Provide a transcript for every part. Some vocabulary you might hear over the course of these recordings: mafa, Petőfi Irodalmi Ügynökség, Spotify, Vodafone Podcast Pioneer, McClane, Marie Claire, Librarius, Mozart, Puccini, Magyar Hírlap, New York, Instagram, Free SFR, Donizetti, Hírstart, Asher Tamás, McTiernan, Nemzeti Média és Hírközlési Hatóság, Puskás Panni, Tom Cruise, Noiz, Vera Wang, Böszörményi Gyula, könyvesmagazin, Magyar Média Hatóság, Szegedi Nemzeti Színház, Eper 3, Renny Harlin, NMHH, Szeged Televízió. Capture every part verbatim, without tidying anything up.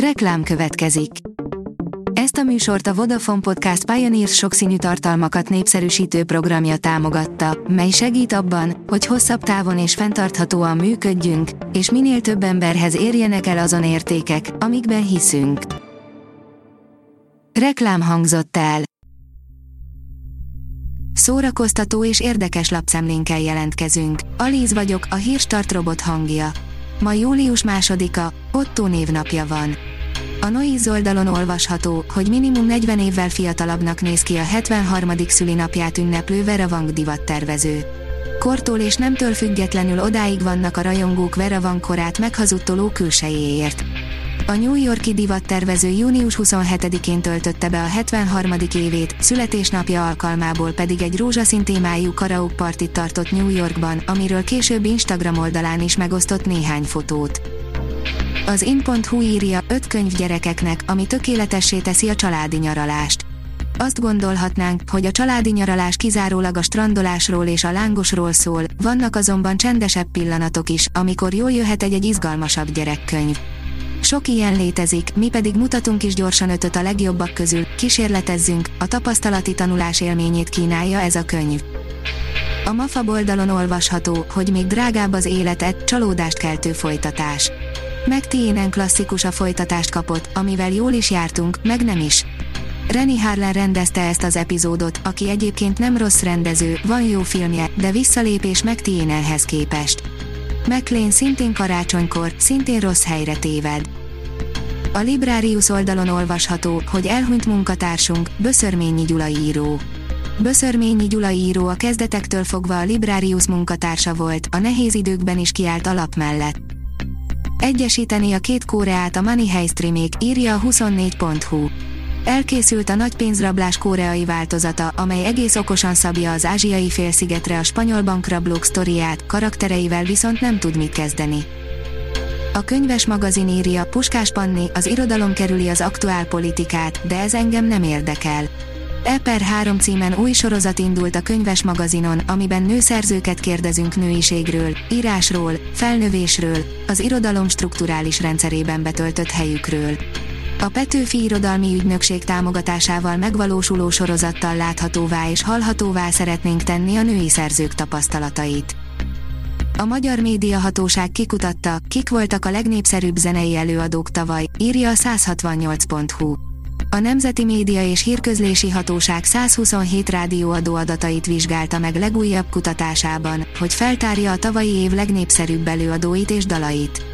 Reklám következik. Ezt a műsort a Vodafone Podcast Pioneer sokszínű tartalmakat népszerűsítő programja támogatta, mely segít abban, hogy hosszabb távon és fenntarthatóan működjünk, és minél több emberhez érjenek el azon értékek, amikben hiszünk. Reklám hangzott el. Szórakoztató és érdekes lapszemlénkkel jelentkezünk. Alíz vagyok, a Hírstart robot hangja. Ma július másodika, Otto névnapja van. A Noiz oldalon olvasható, hogy minimum negyven évvel fiatalabbnak néz ki a hetvenharmadik szülinapját ünneplő Vera Wang divattervező. Kortól és nemtől függetlenül odáig vannak a rajongók Vera Wang korát meghazudtoló külsejéért. A New Yorki divattervező június huszonhetedikén töltötte be a hetvenharmadik évét, születésnapja alkalmából pedig egy rózsaszín témájú karaoke partit tartott New Yorkban, amiről később Instagram oldalán is megosztott néhány fotót. Az in pont hu írja, öt könyv gyerekeknek, ami tökéletessé teszi a családi nyaralást. Azt gondolhatnánk, hogy a családi nyaralás kizárólag a strandolásról és a lángosról szól, vannak azonban csendesebb pillanatok is, amikor jól jöhet egy-egy izgalmasabb gyerekkönyv. Sok ilyen létezik, mi pedig mutatunk is gyorsan ötöt a legjobbak közül, kísérletezzünk, a tapasztalati tanulás élményét kínálja ez a könyv. A mafa oldalon olvasható, hogy még drágább az életet, csalódást keltő folytatás. McTiernan klasszikus a folytatást kapott, amivel jól is jártunk, meg nem is. Renny Harlin rendezte ezt az epizódot, aki egyébként nem rossz rendező, van jó filmje, de visszalépés McTiernanhez képest. McClane szintén karácsonykor, szintén rossz helyre téved. A Librarius oldalon olvasható, hogy elhunyt munkatársunk, Böszörményi Gyula író. Böszörményi Gyula író a kezdetektől fogva a Librarius munkatársa volt, a nehéz időkben is kiállt a lap mellett. Egyesíteni a két Koreát a Money Heist remake, írja a huszonnégy pont hu. Elkészült a nagy pénzrablás koreai változata, amely egész okosan szabja az ázsiai félszigetre a spanyol bankrablók sztoriát, karaktereivel viszont nem tud mit kezdeni. A könyvesmagazin írja, Puskás Panni, az irodalom kerüli az aktuál politikát, de ez engem nem érdekel. Eper három címen új sorozat indult a könyvesmagazinon, amiben nőszerzőket kérdezünk nőiségről, írásról, felnövésről, az irodalom strukturális rendszerében betöltött helyükről. A Petőfi Irodalmi Ügynökség támogatásával megvalósuló sorozattal láthatóvá és hallhatóvá szeretnénk tenni a női szerzők tapasztalatait. A Magyar Média Hatóság kikutatta, kik voltak a legnépszerűbb zenei előadók tavaly, írja a százhatvannyolc pont hu. A Nemzeti Média és Hírközlési Hatóság százhuszonhét rádióadó adatait vizsgálta meg legújabb kutatásában, hogy feltárja a tavalyi év legnépszerűbb előadóit és dalait.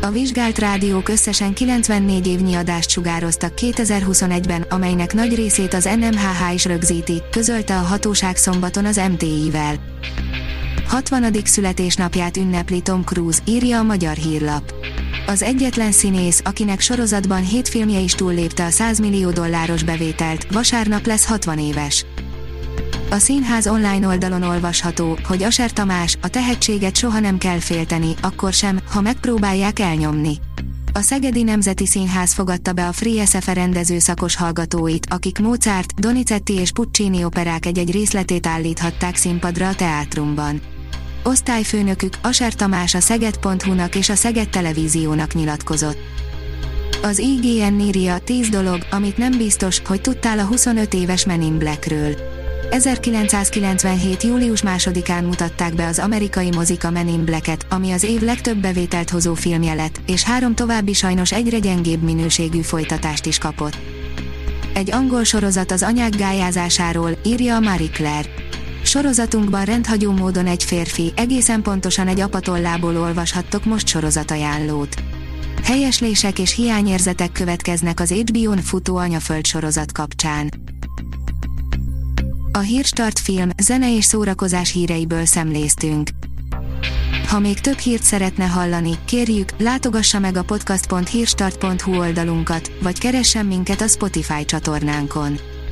A vizsgált rádiók összesen kilencvennégy évnyi adást sugároztak kétezer-huszonegyben, amelynek nagy részét az en em há há is rögzíti, közölte a hatóság szombaton az em té í-vel. hatvanadik születésnapját ünnepli Tom Cruise, írja a Magyar Hírlap. Az egyetlen színész, akinek sorozatban hét filmje is túllépte a száz millió dolláros bevételt, vasárnap lesz hatvan éves. A színház online oldalon olvasható, hogy Asher Tamás, a tehetséget soha nem kell félteni, akkor sem, ha megpróbálják elnyomni. A Szegedi Nemzeti Színház fogadta be a Free es ef er rendező szakos hallgatóit, akik Mozart, Donizetti és Puccini operák egy-egy részletét állíthatták színpadra a teátrumban. Osztályfőnökük, Asher Tamás a szeged pont hu-nak és a Szeged Televíziónak nyilatkozott. Az i gé en írja, tíz dolog, amit nem biztos, hogy tudtál a huszonöt éves Men in Blackről. ezerkilencszázkilencvenhét. július másodikán mutatták be az amerikai mozika Men in Blacket, ami az év legtöbb bevételt hozó filmje lett, és három további sajnos egyre gyengébb minőségű folytatást is kapott. Egy angol sorozat az anyák gályázásáról, írja a Marie Claire. Sorozatunkban rendhagyó módon egy férfi, egészen pontosan egy apatollából olvashattok most sorozatajánlót. Helyeslések és hiányérzetek következnek az há bé ó-n futó Anyaföld sorozat kapcsán. A Hírstart film, zene és szórakozás híreiből szemléztünk. Ha még több hírt szeretne hallani, kérjük, látogassa meg a podcast pont hírstart pont hu oldalunkat, vagy keressen minket a Spotify csatornánkon.